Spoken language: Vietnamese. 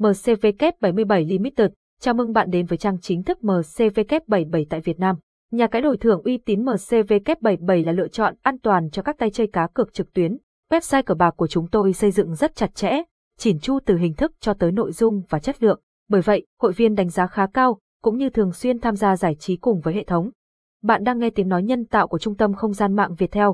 MCVK77 Limited, chào mừng bạn đến với trang chính thức MCVK77 tại Việt Nam. Nhà cái đổi thưởng uy tín MCVK77 là lựa chọn an toàn cho các tay chơi cá cược trực tuyến. Website cờ bạc của chúng tôi xây dựng rất chặt chẽ, chỉn chu từ hình thức cho tới nội dung và chất lượng. Bởi vậy, hội viên đánh giá khá cao, cũng như thường xuyên tham gia giải trí cùng với hệ thống. Bạn đang nghe tiếng nói nhân tạo của Trung tâm Không gian mạng Viettel.